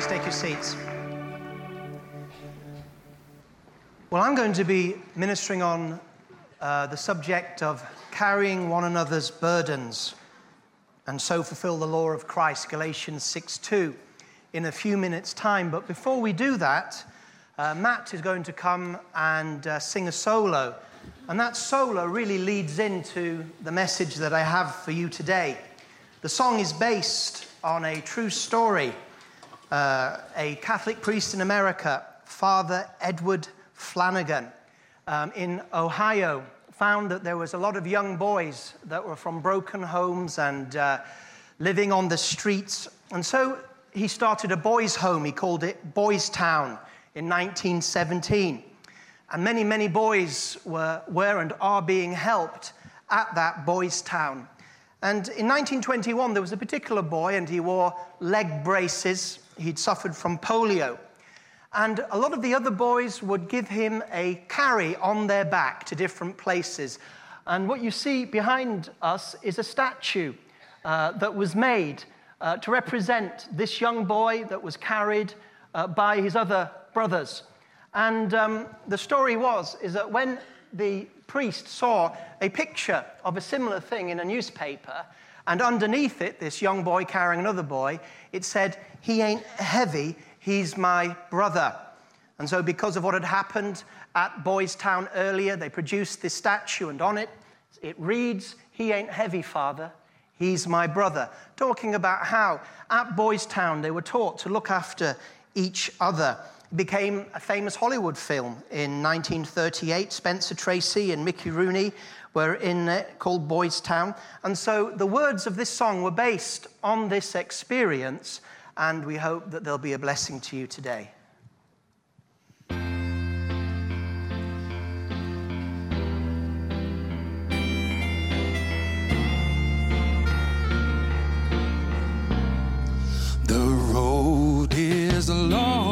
Please take your seats. Well, I'm going to be ministering on the subject of carrying one another's burdens and so fulfill the law of Christ, Galatians 6:2, in a few minutes' time. But before we do that, Matt is going to come and sing a solo. And that solo really leads into the message that I have for you today. The song is based on a true story. A Catholic priest in America, Father Edward Flanagan, in Ohio, found that there was a lot of young boys that were from broken homes and living on the streets. And so he started a boys' home. He called it Boys Town in 1917. And many, many boys were and are being helped at that Boys Town. And in 1921, there was a particular boy, and he wore leg braces. He'd suffered from polio. And a lot of the other boys would give him a carry on their back to different places. And what you see behind us is a statue that was made to represent this young boy that was carried by his other brothers. And the story is that when the priest saw a picture of a similar thing in a newspaper, and underneath it, this young boy carrying another boy, it said, "He ain't heavy, he's my brother." And so because of what had happened at Boys Town earlier, they produced this statue, and on it, it reads, "He ain't heavy, Father, he's my brother." Talking about how at Boys Town, they were taught to look after each other. It became a famous Hollywood film in 1938. Spencer Tracy and Mickey Rooney were in it, called Boys Town. And so the words of this song were based on this experience, and we hope that they'll be a blessing to you today. The road is long.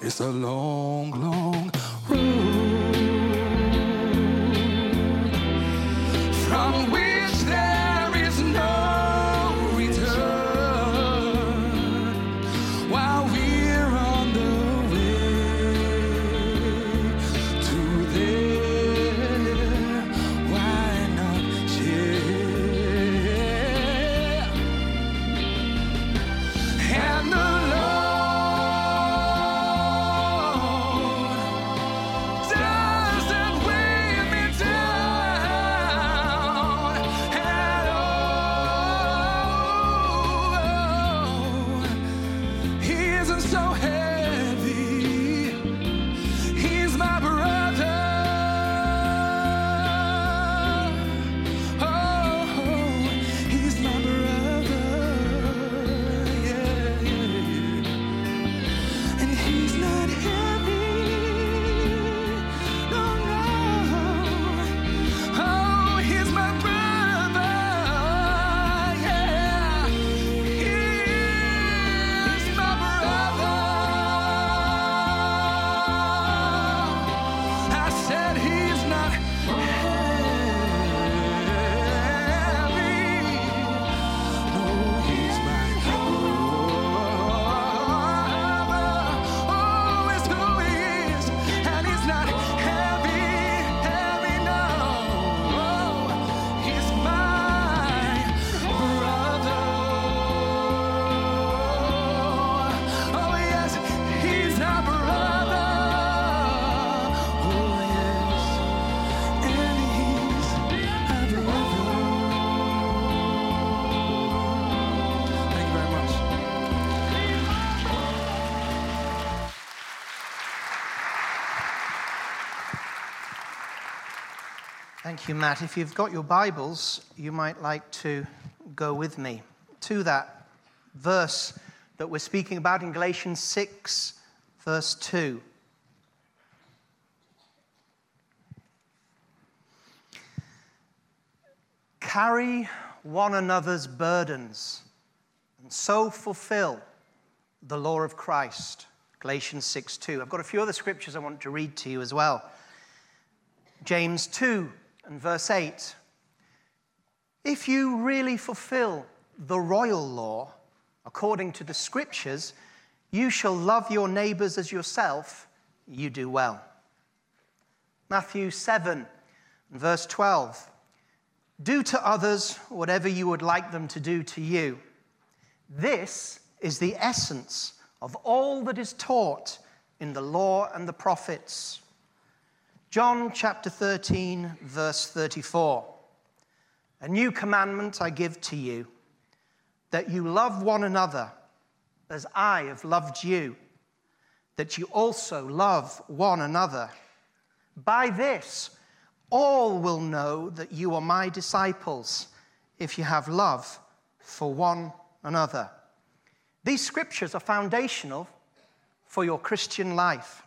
It's a long, long road from which there is no return while we're on the way to there. Why not share? Thank you, Matt. If you've got your Bibles, you might like to go with me to that verse that we're speaking about in Galatians 6, verse 2. Carry one another's burdens and so fulfill the law of Christ. Galatians 6:2. I've got a few other scriptures I want to read to you as well. James 2 and verse 8. If you really fulfill the royal law, according to the scriptures, you shall love your neighbors as yourself, you do well. Matthew 7 and verse 12. Do to others whatever you would like them to do to you. This is the essence of all that is taught in the law and the prophets. John chapter 13, verse 34. A new commandment I give to you, that you love one another as I have loved you, that you also love one another. By this, all will know that you are my disciples, if you have love for one another. These scriptures are foundational for your Christian life.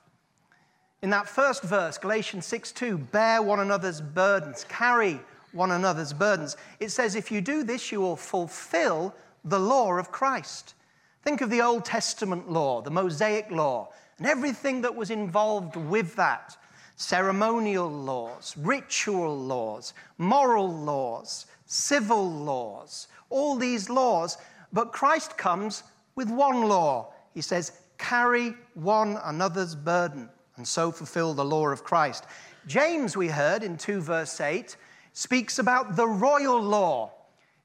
In that first verse, Galatians 6:2, bear one another's burdens, carry one another's burdens. It says, if you do this, you will fulfill the law of Christ. Think of the Old Testament law, the Mosaic law, and everything that was involved with that. Ceremonial laws, ritual laws, moral laws, civil laws, all these laws. But Christ comes with one law. He says, carry one another's burden and so fulfill the law of Christ. James, we heard in 2 verse 8, speaks about the royal law.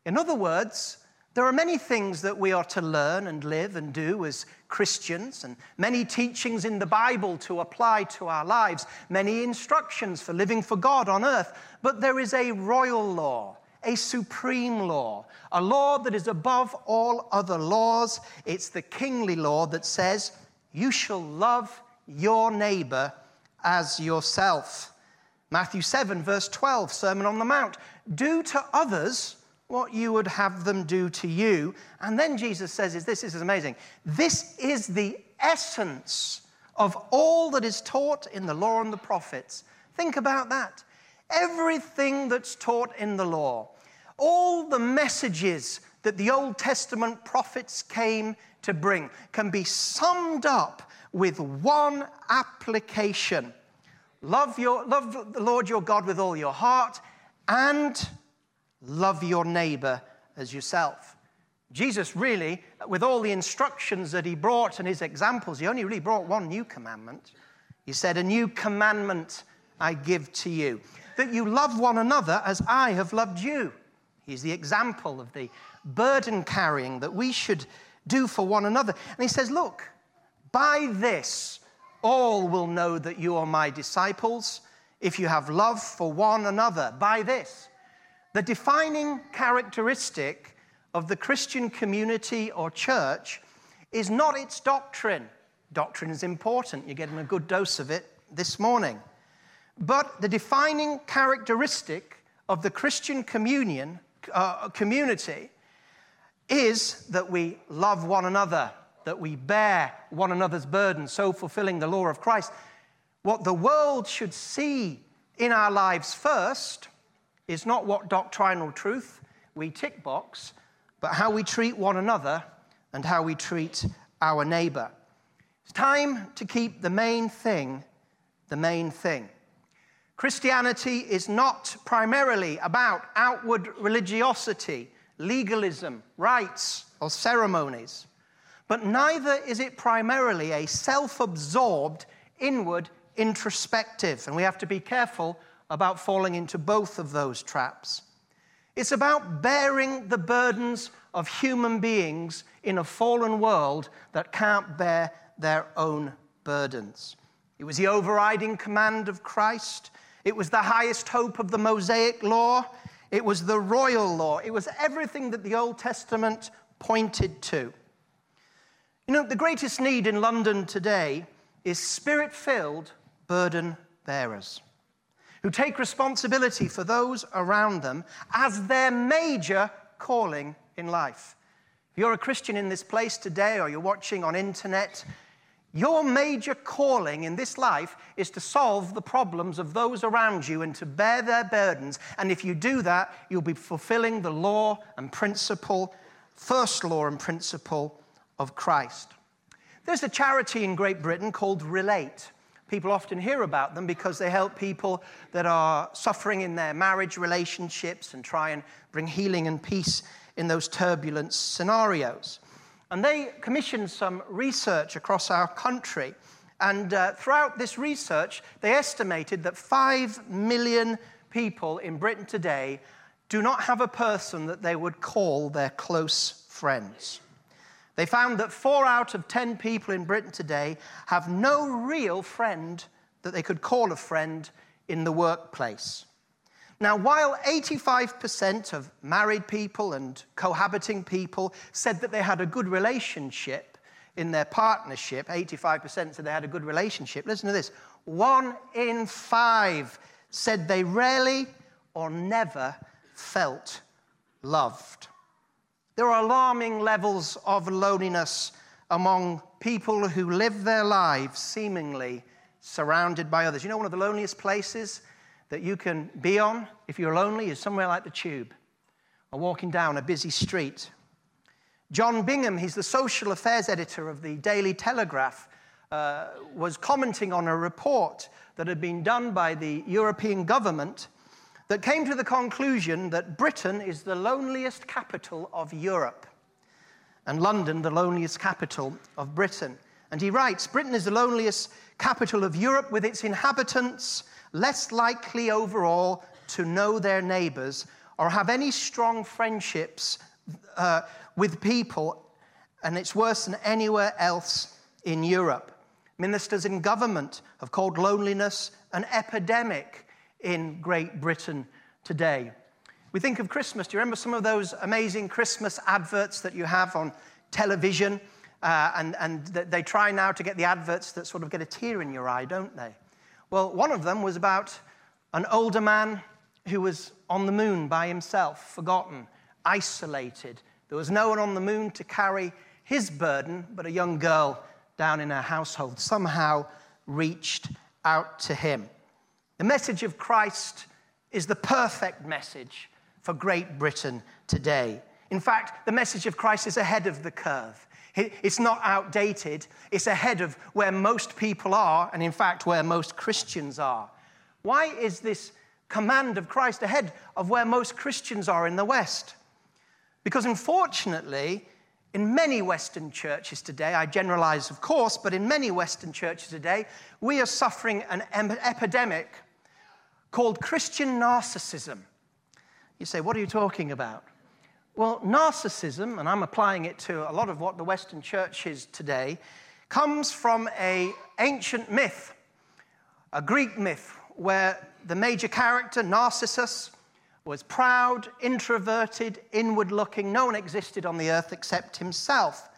In other words, there are many things that we are to learn and live and do as Christians, and many teachings in the Bible to apply to our lives, many instructions for living for God on earth. But there is a royal law, a supreme law, a law that is above all other laws. It's the kingly law that says, you shall love your neighbor as yourself. Matthew 7, verse 12, Sermon on the Mount. Do to others what you would have them do to you. And then Jesus says, this is amazing. This is the essence of all that is taught in the law and the prophets. Think about that. Everything that's taught in the law, all the messages that the Old Testament prophets came to bring can be summed up with one application. Love the Lord your God with all your heart and love your neighbor as yourself. Jesus really, with all the instructions that he brought and his examples, he only really brought one new commandment. He said, a new commandment I give to you, that you love one another as I have loved you. He's the example of the burden carrying that we should do for one another. And he says, look, by this, all will know that you are my disciples if you have love for one another. By this, the defining characteristic of the Christian community or church is not its doctrine. Doctrine is important. You're getting a good dose of it this morning. But the defining characteristic of the Christian community is that we love one another, that we bear one another's burden, so fulfilling the law of Christ. What the world should see in our lives first is not what doctrinal truth we tick box, but how we treat one another and how we treat our neighbor. It's time to keep the main thing the main thing. Christianity is not primarily about outward religiosity, legalism, rites, or ceremonies, but neither is it primarily a self-absorbed, inward, introspective, and we have to be careful about falling into both of those traps. It's about bearing the burdens of human beings in a fallen world that can't bear their own burdens. It was the overriding command of Christ. It was the highest hope of the Mosaic law. It was the royal law. It was everything that the Old Testament pointed to. You know, the greatest need in London today is spirit-filled burden bearers who take responsibility for those around them as their major calling in life. If you're a Christian in this place today or you're watching on internet, your major calling in this life is to solve the problems of those around you and to bear their burdens. And if you do that, you'll be fulfilling the law and principle, first law and principle of Christ. There's a charity in Great Britain called Relate. People often hear about them because they help people that are suffering in their marriage relationships and try and bring healing and peace in those turbulent scenarios. And they commissioned some research across our country. And throughout this research, they estimated that 5 million people in Britain today do not have a person that they would call their close friends. They found that 4 out of 10 people in Britain today have no real friend that they could call a friend in the workplace. Now, while 85% of married people and cohabiting people said that they had a good relationship in their partnership, 85% said they had a good relationship, listen to this, 1 in 5 said they rarely or never felt loved. There are alarming levels of loneliness among people who live their lives seemingly surrounded by others. You know, one of the loneliest places that you can be on if you're lonely is somewhere like the Tube or walking down a busy street. John Bingham, he's the social affairs editor of the Daily Telegraph, was commenting on a report that had been done by the European government that came to the conclusion that Britain is the loneliest capital of Europe and London the loneliest capital of Britain. And he writes, Britain is the loneliest capital of Europe, with its inhabitants less likely overall to know their neighbours or have any strong friendships with people, and it's worse than anywhere else in Europe. Ministers in government have called loneliness an epidemic in Great Britain today. We think of Christmas. Do you remember some of those amazing Christmas adverts that you have on television? And they try now to get the adverts that sort of get a tear in your eye, don't they? Well, one of them was about an older man who was on the moon by himself, forgotten, isolated. There was no one on the moon to carry his burden, but a young girl down in her household somehow reached out to him. The message of Christ is the perfect message for Great Britain today. In fact, the message of Christ is ahead of the curve. It's not outdated. It's ahead of where most people are, and in fact, where most Christians are. Why is this command of Christ ahead of where most Christians are in the West? Because unfortunately, in many Western churches today, I generalize, of course, but in many Western churches today, we are suffering an epidemic called Christian narcissism. You say, what are you talking about? Well, narcissism, and I'm applying it to a lot of what the Western church is today, comes from an ancient myth, a Greek myth, where the major character, Narcissus, was proud, introverted, inward-looking. No one existed on the earth except himself.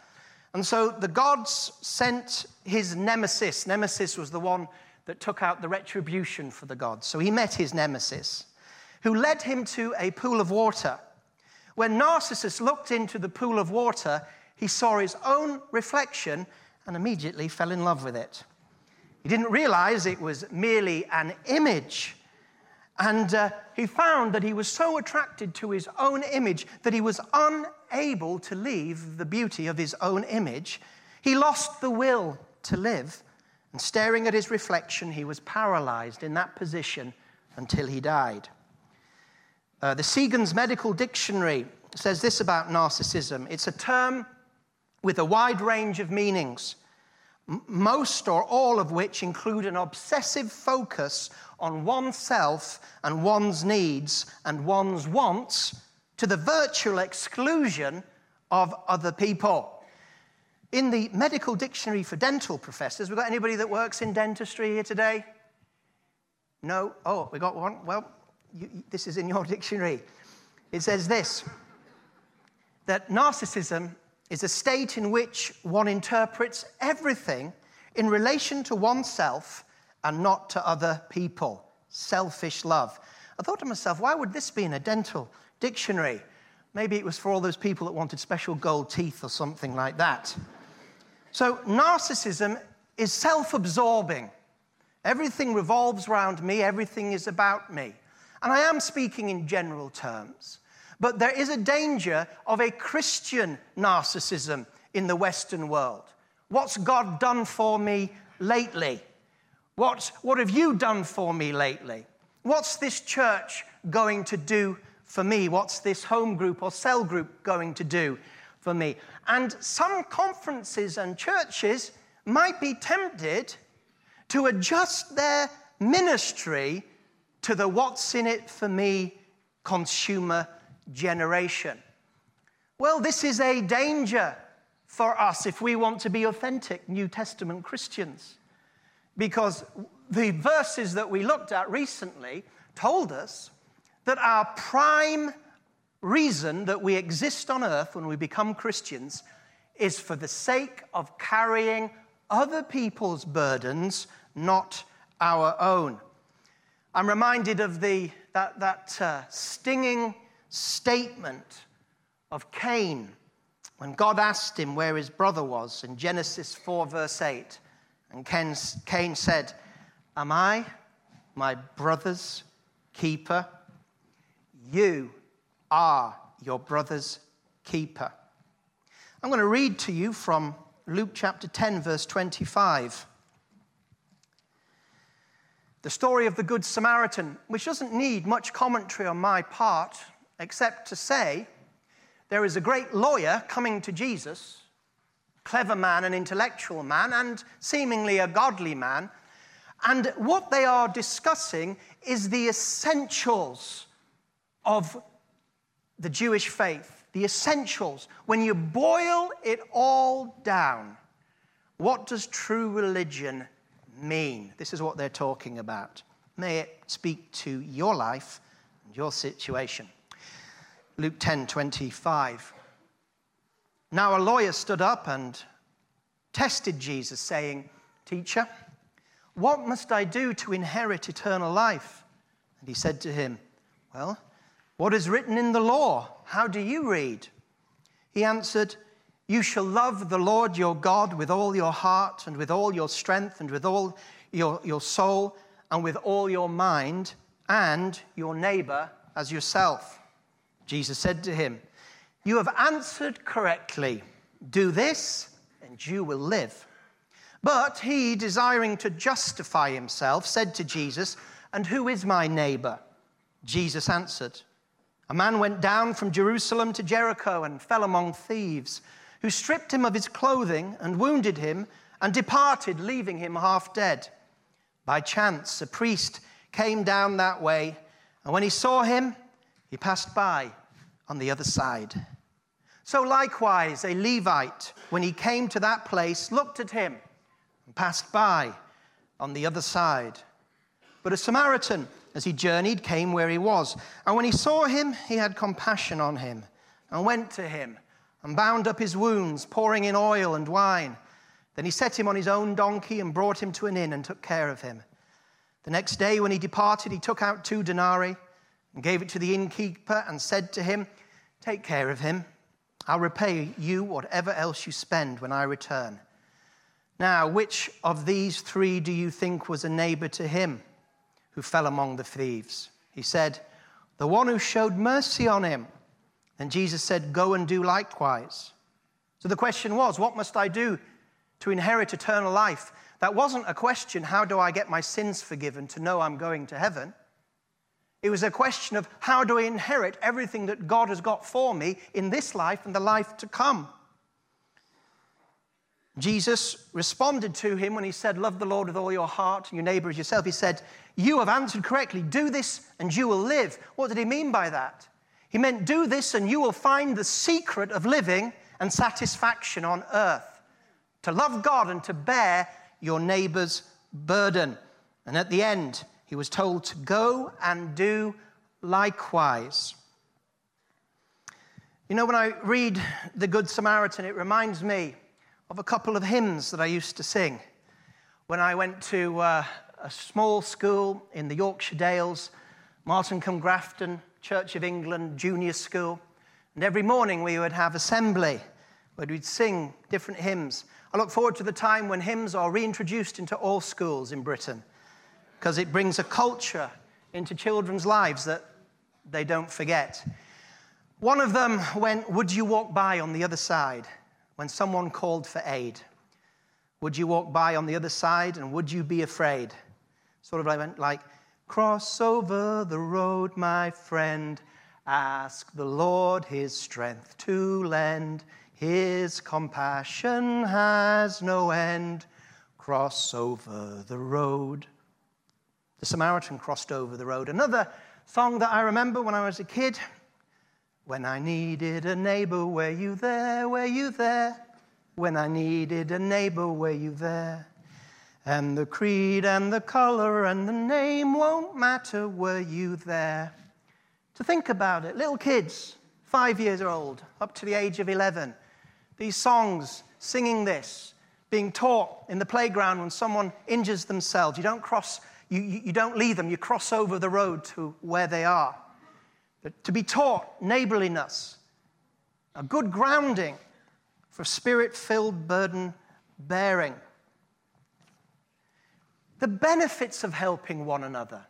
And so the gods sent his nemesis. Nemesis was the one that took out the retribution for the gods. So he met his nemesis, who led him to a pool of water. When Narcissus looked into the pool of water, he saw his own reflection and immediately fell in love with it. He didn't realize it was merely an image. And he found that he was so attracted to his own image that he was unable to leave the beauty of his own image. He lost the will to live. And staring at his reflection, he was paralyzed in that position until he died. The Segan's Medical Dictionary says this about narcissism. It's a term with a wide range of meanings, most or all of which include an obsessive focus on oneself and one's needs and one's wants to the virtual exclusion of other people. In the Medical Dictionary for Dental Professors, we've got anybody that works in dentistry here today? No? Oh, we got one? Well, this is in your dictionary. It says this, that narcissism is a state in which one interprets everything in relation to oneself and not to other people, selfish love. I thought to myself, why would this be in a dental dictionary? Maybe it was for all those people that wanted special gold teeth or something like that. So narcissism is self-absorbing. Everything revolves around me, everything is about me. And I am speaking in general terms, but there is a danger of a Christian narcissism in the Western world. What's God done for me lately? What have you done for me lately? What's this church going to do for me? What's this home group or cell group going to do for me? And some conferences and churches might be tempted to adjust their ministry to the what's in it for me consumer generation. Well, this is a danger for us if we want to be authentic New Testament Christians, because the verses that we looked at recently told us that our prime reason that we exist on earth when we become Christians is for the sake of carrying other people's burdens, not our own. I'm reminded of that stinging statement of Cain when God asked him where his brother was in Genesis 4, verse 8. And Cain said, "Am I my brother's keeper? You are your brother's keeper." I'm going to read to you from Luke chapter 10, verse 25. The story of the Good Samaritan, which doesn't need much commentary on my part, except to say there is a great lawyer coming to Jesus, clever man, an intellectual man, and seemingly a godly man, and what they are discussing is the essentials of the Jewish faith, the essentials. When you boil it all down, what does true religion mean? This is what they're talking about. May it speak to your life and your situation. Luke 10:25. Now a lawyer stood up and tested Jesus, saying, "Teacher, what must I do to inherit eternal life?" And he said to him, "Well, what is written in the law? How do you read?" He answered, "You shall love the Lord your God with all your heart and with all your strength and with all your soul and with all your mind, and your neighbor as yourself." Jesus said to him, "You have answered correctly. Do this, and you will live." But he, desiring to justify himself, said to Jesus, "And who is my neighbor?" Jesus answered, "A man went down from Jerusalem to Jericho and fell among thieves, who stripped him of his clothing and wounded him and departed, leaving him half dead. By chance, a priest came down that way, and when he saw him, he passed by on the other side. So likewise, a Levite, when he came to that place, looked at him and passed by on the other side. But a Samaritan, as he journeyed, came where he was, and when he saw him, he had compassion on him and went to him and bound up his wounds, pouring in oil and wine. Then he set him on his own donkey and brought him to an inn and took care of him. The next day when he departed, he took out 2 denarii and gave it to the innkeeper and said to him, 'Take care of him. I'll repay you whatever else you spend when I return.' Now, which of these 3 do you think was a neighbor to him who fell among the thieves?" He said, "The one who showed mercy on him." And Jesus said, "Go and do likewise." So the question was, what must I do to inherit eternal life? That wasn't a question, how do I get my sins forgiven to know I'm going to heaven? It was a question of, how do I inherit everything that God has got for me in this life and the life to come? Jesus responded to him when he said, "Love the Lord with all your heart and your neighbor as yourself." He said, "You have answered correctly. Do this and you will live." What did he mean by that? He meant, do this and you will find the secret of living and satisfaction on earth, to love God and to bear your neighbor's burden. And at the end, he was told to go and do likewise. You know, when I read The Good Samaritan, it reminds me of a couple of hymns that I used to sing when I went to a small school in the Yorkshire Dales, Martin cum Grafton, Church of England Junior School. And every morning we would have assembly where we'd sing different hymns. I look forward to the time when hymns are reintroduced into all schools in Britain, because it brings a culture into children's lives that they don't forget. One of them went, "Would you walk by on the other side?" when someone called for aid. Would you walk by on the other side, and would you be afraid? Sort of like, cross over the road, my friend, ask the Lord his strength to lend, his compassion has no end, cross over the road. The Samaritan crossed over the road. Another song that I remember when I was a kid, when I needed a neighbor, were you there, were you there? When I needed a neighbor, were you there? And the creed and the color and the name won't matter, were you there? To think about it, little kids, 5 years old, up to the age of 11, these songs, singing this, being taught in the playground when someone injures themselves. You don't cross, you don't leave them, you cross over the road to where they are. But to be taught neighborliness, a good grounding, for spirit-filled burden-bearing. The benefits of helping one another.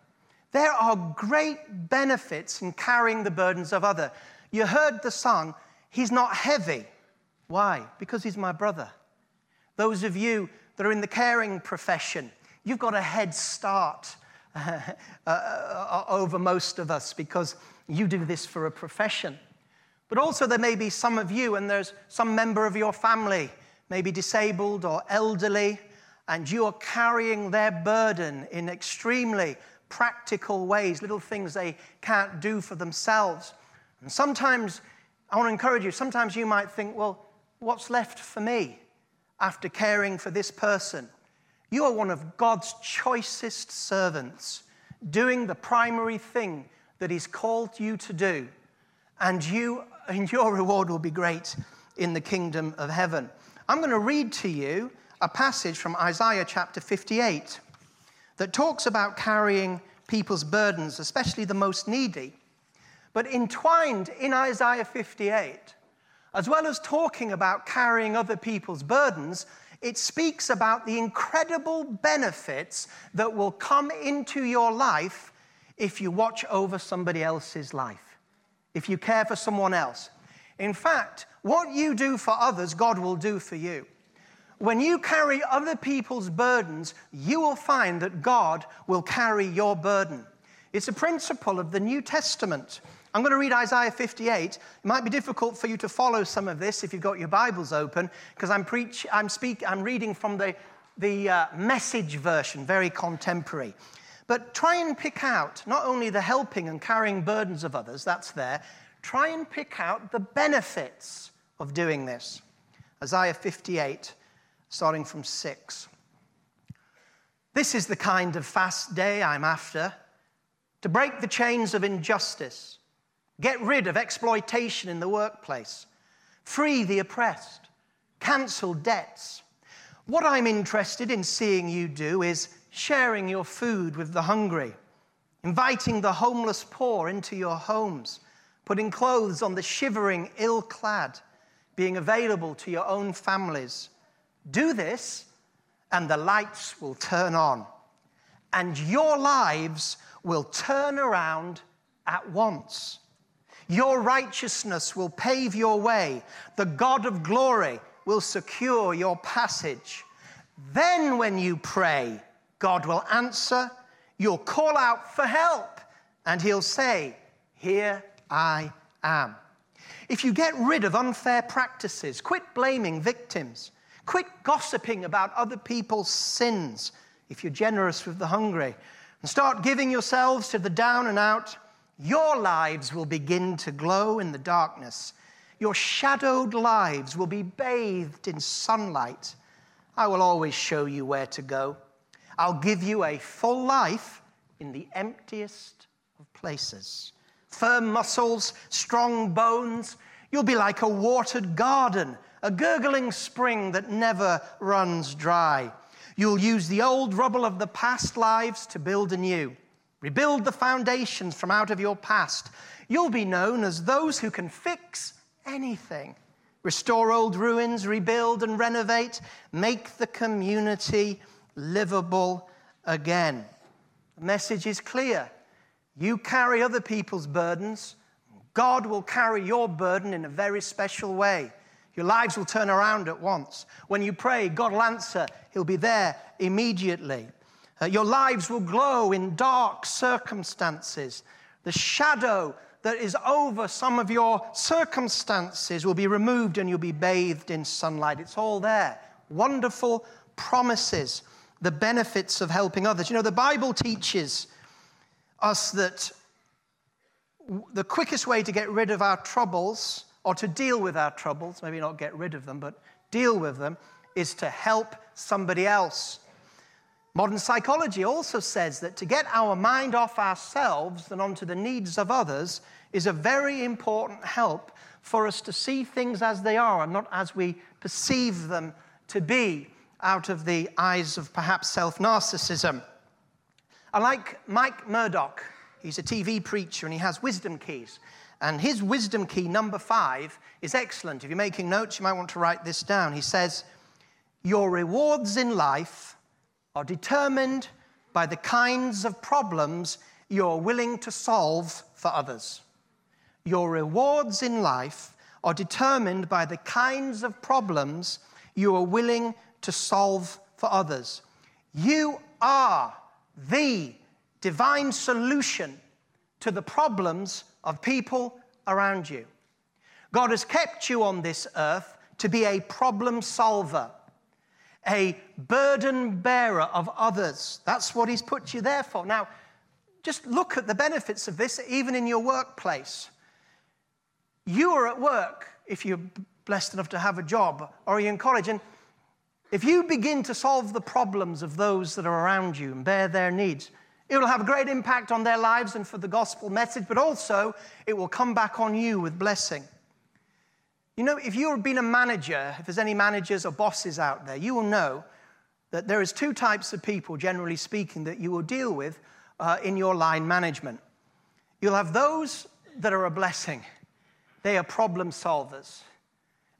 There are great benefits in carrying the burdens of others. You heard the song, he's not heavy. Why? Because he's my brother. Those of you that are in the caring profession, you've got a head start over most of us because you do this for a profession. But also there may be some of you and there's some member of your family, maybe disabled or elderly, and you are carrying their burden in extremely practical ways, little things they can't do for themselves. And sometimes, I want to encourage you, sometimes you might think, well, what's left for me after caring for this person? You are one of God's choicest servants, doing the primary thing that he's called you to do, and your reward will be great in the kingdom of heaven. I'm going to read to you a passage from Isaiah chapter 58 that talks about carrying people's burdens, especially the most needy. But entwined in Isaiah 58, as well as talking about carrying other people's burdens, it speaks about the incredible benefits that will come into your life if you watch over somebody else's life, if you care for someone else. In fact, what you do for others, God will do for you. When you carry other people's burdens, you will find that God will carry your burden. It's a principle of the New Testament. I'm going to read Isaiah 58. It might be difficult for you to follow some of this if you've got your Bibles open, because I'm reading from the Message version, very contemporary. But try and pick out not only the helping and carrying burdens of others, that's there, try and pick out the benefits of doing this. Isaiah 58, starting from 6. This is the kind of fast day I'm after, to break the chains of injustice, get rid of exploitation in the workplace, free the oppressed, cancel debts. What I'm interested in seeing you do is sharing your food with the hungry, inviting the homeless poor into your homes, putting clothes on the shivering, ill-clad, being available to your own families. Do this, and the lights will turn on, and your lives will turn around at once. Your righteousness will pave your way. The God of glory will secure your passage. Then when you pray, God will answer, you'll call out for help, and he'll say, here I am. If you get rid of unfair practices, quit blaming victims, quit gossiping about other people's sins, if you're generous with the hungry, and start giving yourselves to the down and out, your lives will begin to glow in the darkness. Your shadowed lives will be bathed in sunlight. I will always show you where to go. I'll give you a full life in the emptiest of places. Firm muscles, strong bones. You'll be like a watered garden, a gurgling spring that never runs dry. You'll use the old rubble of the past lives to build anew. Rebuild the foundations from out of your past. You'll be known as those who can fix anything. Restore old ruins, rebuild and renovate. Make the community livable again. The message is clear. You carry other people's burdens. God will carry your burden in a very special way. Your lives will turn around at once. When you pray, God will answer. He'll be there immediately. Your lives will glow in dark circumstances. The shadow that is over some of your circumstances will be removed and you'll be bathed in sunlight. It's all there. Wonderful promises, the benefits of helping others. You know, the Bible teaches us that the quickest way to get rid of our troubles, or to deal with our troubles, maybe not get rid of them, but deal with them, is to help somebody else. Modern psychology also says that to get our mind off ourselves and onto the needs of others is a very important help for us to see things as they are and not as we perceive them to be out of the eyes of perhaps self-narcissism. I like Mike Murdock. He's a TV preacher and he has wisdom keys. And his wisdom key, number 5, is excellent. If you're making notes, you might want to write this down. He says, your rewards in life are determined by the kinds of problems you're willing to solve for others. Your rewards in life are determined by the kinds of problems you are willing to solve for others. You are the divine solution to the problems of people around you. God has kept you on this earth to be a problem solver, a burden bearer of others. That's what he's put you there for. Now, just look at the benefits of this, even in your workplace. You are at work, if you're blessed enough to have a job, or you're in college, and if you begin to solve the problems of those that are around you and bear their needs, it will have a great impact on their lives and for the gospel message, but also it will come back on you with blessing. You know, if you've been a manager, if there's any managers or bosses out there, you will know that there is 2 types of people, generally speaking, that you will deal with in your line management. You'll have those that are a blessing. They are problem solvers.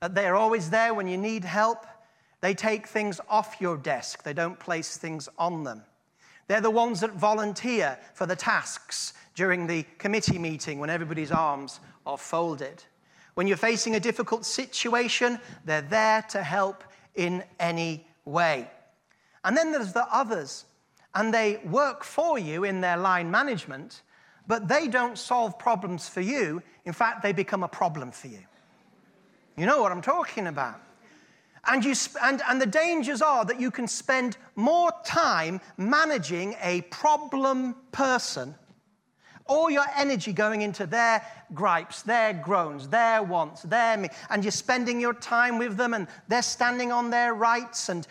They are always there when you need help. They take things off your desk. They don't place things on them. They're the ones that volunteer for the tasks during the committee meeting when everybody's arms are folded. When you're facing a difficult situation, they're there to help in any way. And then there's the others, and they work for you in their line management, but they don't solve problems for you. In fact, they become a problem for you. You know what I'm talking about. And the dangers are that you can spend more time managing a problem person, all your energy going into their gripes, their groans, their wants, and you're spending your time with them, and they're standing on their rights, and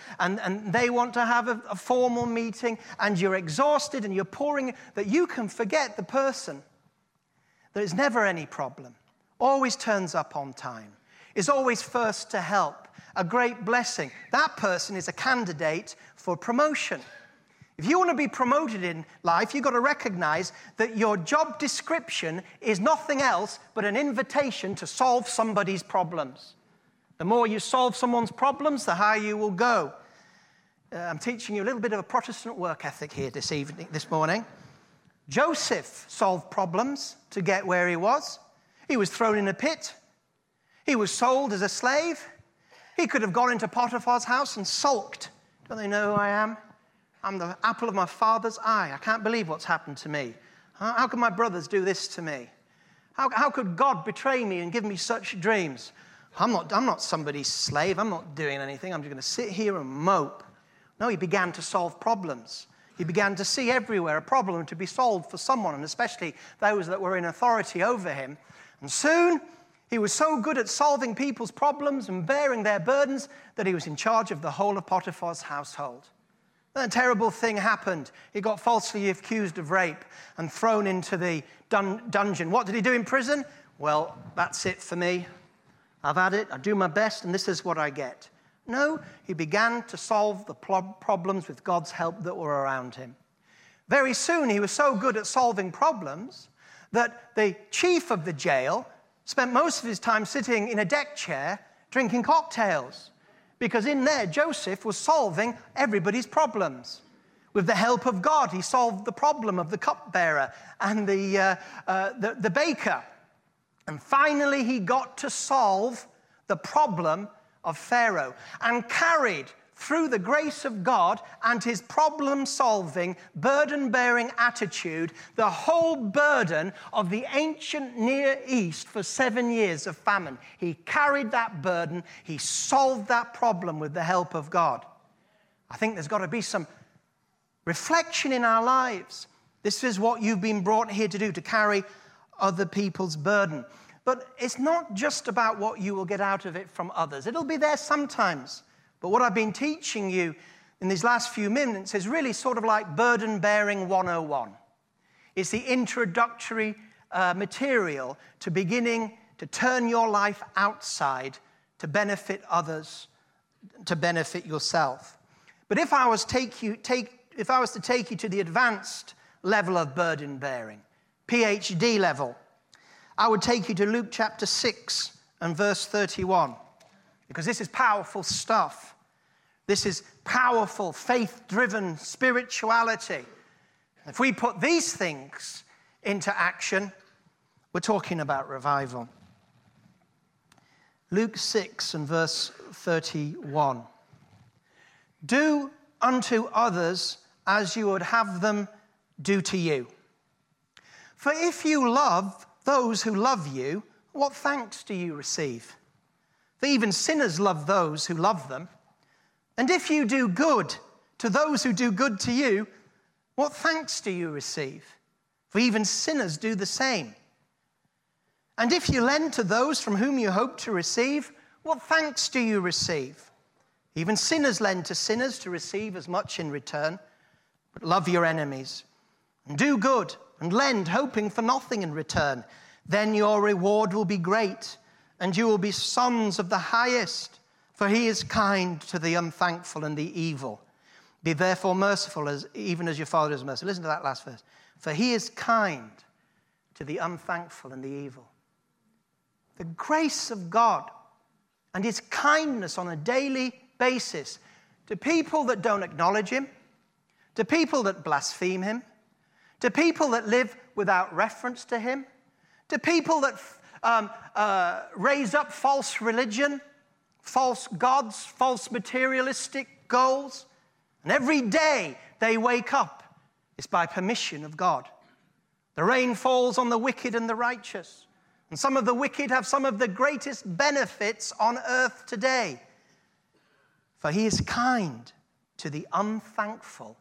they want to have a formal meeting, and you're exhausted, and you're pouring, that you can forget the person. There is never any problem, always turns up on time, is always first to help, a great blessing. That person is a candidate for promotion. If you want to be promoted in life, you've got to recognize that your job description is nothing else but an invitation to solve somebody's problems. The more you solve someone's problems, the higher you will go. I'm teaching you a little bit of a Protestant work ethic here this morning. Joseph solved problems to get where he was. He was thrown in a pit. He was sold as a slave. He could have gone into Potiphar's house and sulked. Don't they know who I am? I'm the apple of my father's eye. I can't believe what's happened to me. How could my brothers do this to me? How could God betray me and give me such dreams? I'm not somebody's slave. I'm not doing anything. I'm just going to sit here and mope. No, he began to solve problems. He began to see everywhere a problem to be solved for someone, and especially those that were in authority over him. And soon, he was so good at solving people's problems and bearing their burdens that he was in charge of the whole of Potiphar's household. Then a terrible thing happened. He got falsely accused of rape and thrown into the dungeon. What did he do in prison? Well, that's it for me. I've had it. I do my best, and this is what I get. No, he began to solve the problems with God's help that were around him. Very soon, he was so good at solving problems that the chief of the jail spent most of his time sitting in a deck chair drinking cocktails, because in there, Joseph was solving everybody's problems. With the help of God, he solved the problem of the cupbearer and the baker. And finally, he got to solve the problem of Pharaoh and carried through the grace of God and his problem-solving, burden-bearing attitude, the whole burden of the ancient Near East for 7 years of famine. He carried that burden. He solved that problem with the help of God. I think there's got to be some reflection in our lives. This is what you've been brought here to do, to carry other people's burden. But it's not just about what you will get out of it from others. It'll be there sometimes. But what I've been teaching you in these last few minutes is really sort of like Burden Bearing 101. It's the introductory material to beginning to turn your life outside to benefit others, to benefit yourself. But if I was to take you to the advanced level of burden bearing, PhD level, I would take you to Luke chapter 6 and verse 31. Because this is powerful stuff. This is powerful, faith-driven spirituality. If we put these things into action, we're talking about revival. Luke 6 and verse 31. Do unto others as you would have them do to you. For if you love those who love you, what thanks do you receive? For even sinners love those who love them. And if you do good to those who do good to you, what thanks do you receive? For even sinners do the same. And if you lend to those from whom you hope to receive, what thanks do you receive? Even sinners lend to sinners to receive as much in return. But love your enemies, and do good, and lend, hoping for nothing in return. Then your reward will be great, and you will be sons of the highest, for he is kind to the unthankful and the evil. Be therefore merciful, even as your Father is merciful. Listen to that last verse. For he is kind to the unthankful and the evil. The grace of God and his kindness on a daily basis to people that don't acknowledge him, to people that blaspheme him, to people that live without reference to him, to people that raise up false religion, false gods, false materialistic goals. And every day they wake up, it's by permission of God. The rain falls on the wicked and the righteous. And some of the wicked have some of the greatest benefits on earth today. For he is kind to the unthankful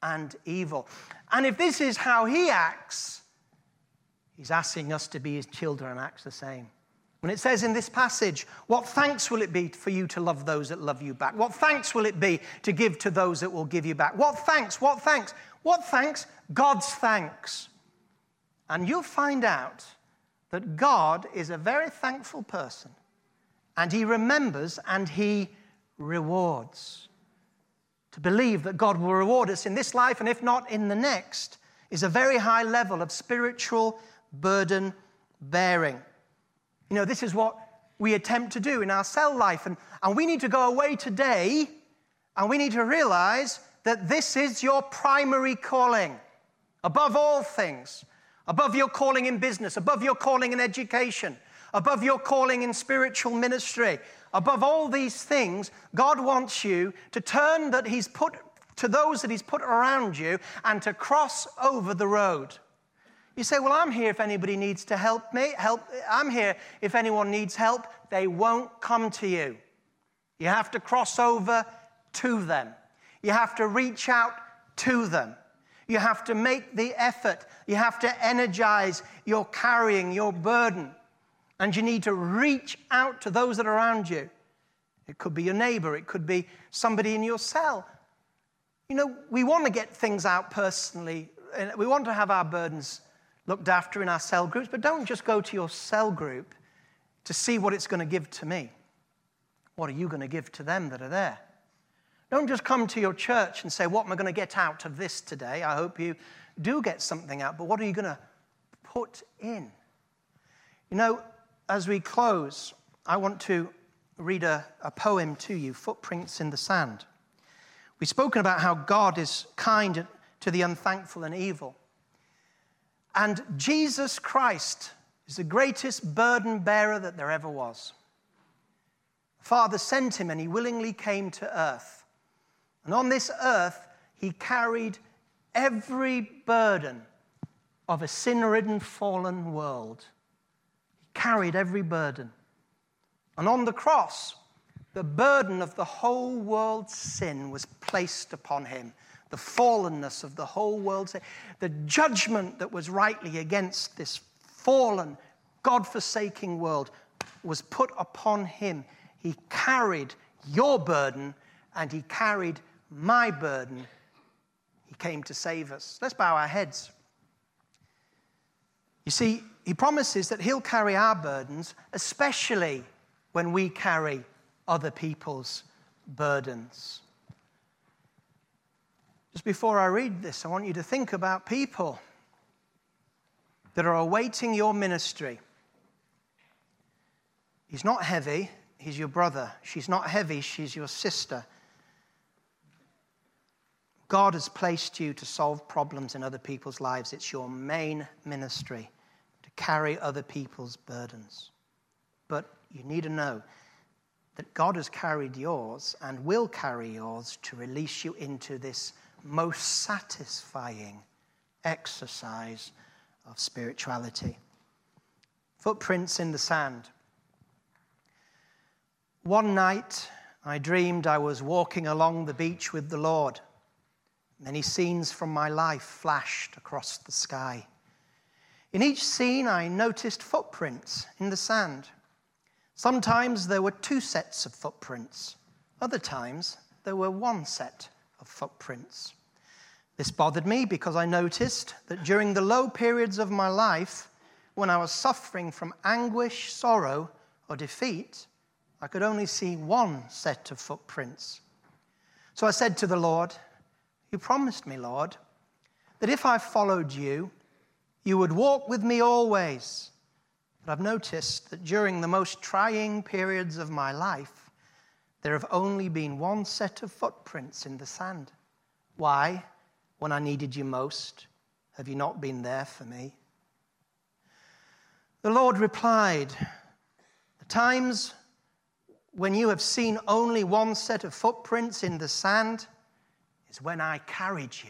and evil. And if this is how he acts, he's asking us to be his children and act the same. When it says in this passage, what thanks will it be for you to love those that love you back? What thanks will it be to give to those that will give you back? What thanks? What thanks? What thanks? God's thanks. And you'll find out that God is a very thankful person, and he remembers and he rewards. To believe that God will reward us in this life, and if not in the next, is a very high level of spiritual burden bearing. You know, this is what we attempt to do in our cell life. And we need to go away today, and we need to realize that this is your primary calling. Above all things, above your calling in business, above your calling in education, above your calling in spiritual ministry, above all these things, God wants you to turn that he's put to those that he's put around you and to cross over the road. You say, well, I'm here if anybody needs to help me. I'm here if anyone needs help. They won't come to you. You have to cross over to them. You have to reach out to them. You have to make the effort. You have to energize your carrying, your burden. And you need to reach out to those that are around you. It could be your neighbor. It could be somebody in your cell. You know, we want to get things out personally. We want to have our burdens looked after in our cell groups, but don't just go to your cell group to see what it's going to give to me. What are you going to give to them that are there? Don't just come to your church and say, what am I going to get out of this today? I hope you do get something out, but what are you going to put in? You know, as we close, I want to read a poem to you, Footprints in the Sand. We've spoken about how God is kind to the unthankful and evil. And Jesus Christ is the greatest burden bearer that there ever was. The Father sent him and he willingly came to earth. And on this earth, he carried every burden of a sin-ridden, fallen world. He carried every burden. And on the cross, the burden of the whole world's sin was placed upon him. The fallenness of the whole world's sin. The judgment that was rightly against this fallen, God-forsaking world was put upon him. He carried your burden and he carried my burden. He came to save us. Let's bow our heads. You see, he promises that he'll carry our burdens, especially when we carry other people's burdens. Just before I read this, I want you to think about people that are awaiting your ministry. He's not heavy, he's your brother. She's not heavy, she's your sister. God has placed you to solve problems in other people's lives. It's your main ministry to carry other people's burdens. But you need to know that God has carried yours and will carry yours to release you into this most satisfying exercise of spirituality. Footprints in the Sand. One night I dreamed I was walking along the beach with the Lord. Many scenes from my life flashed across the sky. In each scene I noticed footprints in the sand. Sometimes there were two sets of footprints. Other times there were one set of footprints. This bothered me because I noticed that during the low periods of my life, when I was suffering from anguish, sorrow, or defeat, I could only see one set of footprints. So I said to the Lord, you promised me, Lord, that if I followed you, you would walk with me always. But I've noticed that during the most trying periods of my life, there have only been one set of footprints in the sand. Why? When I needed you most, have you not been there for me? The Lord replied, the times when you have seen only one set of footprints in the sand is when I carried you.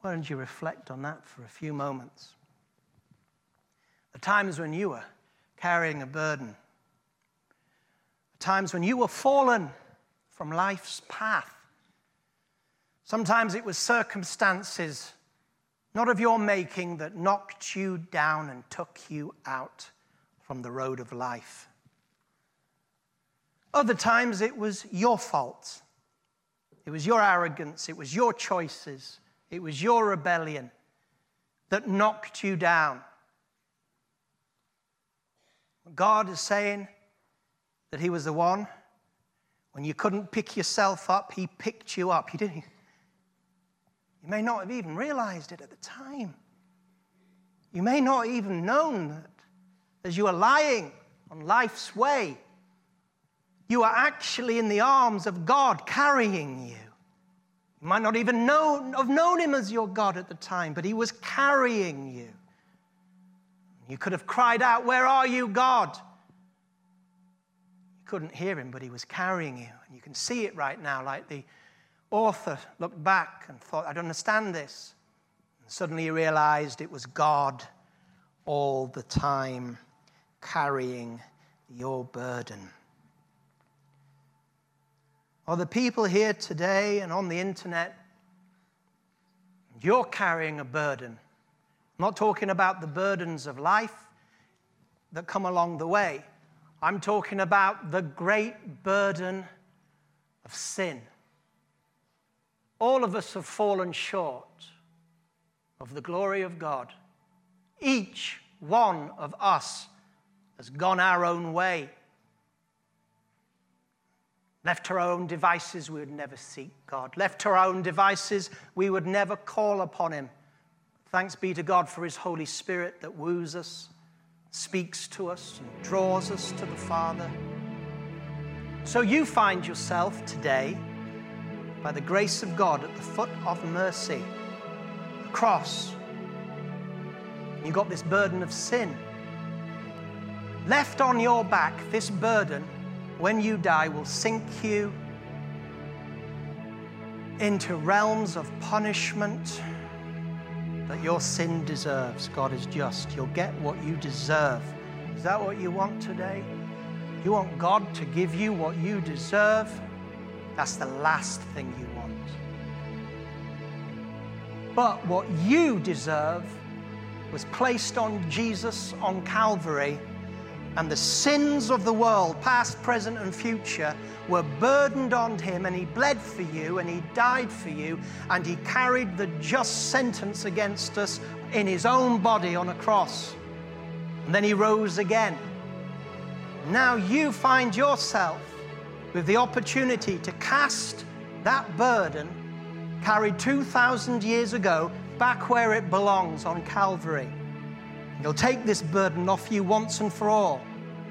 Why don't you reflect on that for a few moments? The times when you were carrying a burden, the times when you were fallen from life's path. Sometimes it was circumstances, not of your making, that knocked you down and took you out from the road of life. Other times it was your fault. It was your arrogance. It was your choices. It was your rebellion that knocked you down. God is saying that he was the one. When you couldn't pick yourself up, he picked you up. He didn't. You may not have even realized it at the time. You may not even known that as you were lying on life's way, you were actually in the arms of God carrying you. You might not even have known him as your God at the time, but he was carrying you. You could have cried out, where are you, God? You couldn't hear him, but he was carrying you. And you can see it right now, like the author looked back and thought, I don't understand this. And suddenly he realized it was God all the time carrying your burden. Are the people here today and on the internet, you're carrying a burden? I'm not talking about the burdens of life that come along the way. I'm talking about the great burden of sin. All of us have fallen short of the glory of God. Each one of us has gone our own way. Left to our own devices, we would never seek God. Left to our own devices, we would never call upon him. Thanks be to God for his Holy Spirit that woos us, speaks to us, and draws us to the Father. So you find yourself today, by the grace of God, at the foot of mercy, the cross. You've got this burden of sin. Left on your back, this burden, when you die, will sink you into realms of punishment that your sin deserves. God is just. You'll get what you deserve. Is that what you want today? You want God to give you what you deserve? That's the last thing you want. But what you deserve was placed on Jesus on Calvary, and the sins of the world, past, present, and future, were burdened on him, and he bled for you, and he died for you, and he carried the just sentence against us in his own body on a cross. And then he rose again. Now you find yourself with the opportunity to cast that burden carried 2,000 years ago back where it belongs, on Calvary. You'll take this burden off you once and for all.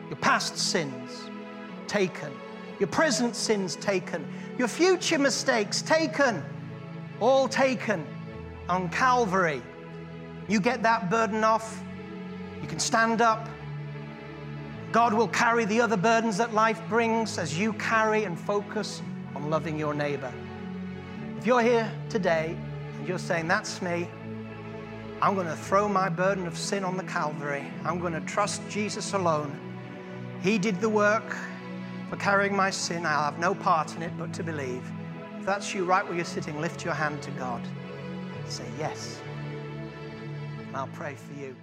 Your past sins, taken. Your present sins, taken. Your future mistakes, taken. All taken on Calvary. You get that burden off, you can stand up. God will carry the other burdens that life brings as you carry and focus on loving your neighbor. If you're here today and you're saying, that's me, I'm going to throw my burden of sin on the Calvary. I'm going to trust Jesus alone. He did the work for carrying my sin. I'll have no part in it but to believe. If that's you, right where you're sitting, lift your hand to God. Say yes. And I'll pray for you.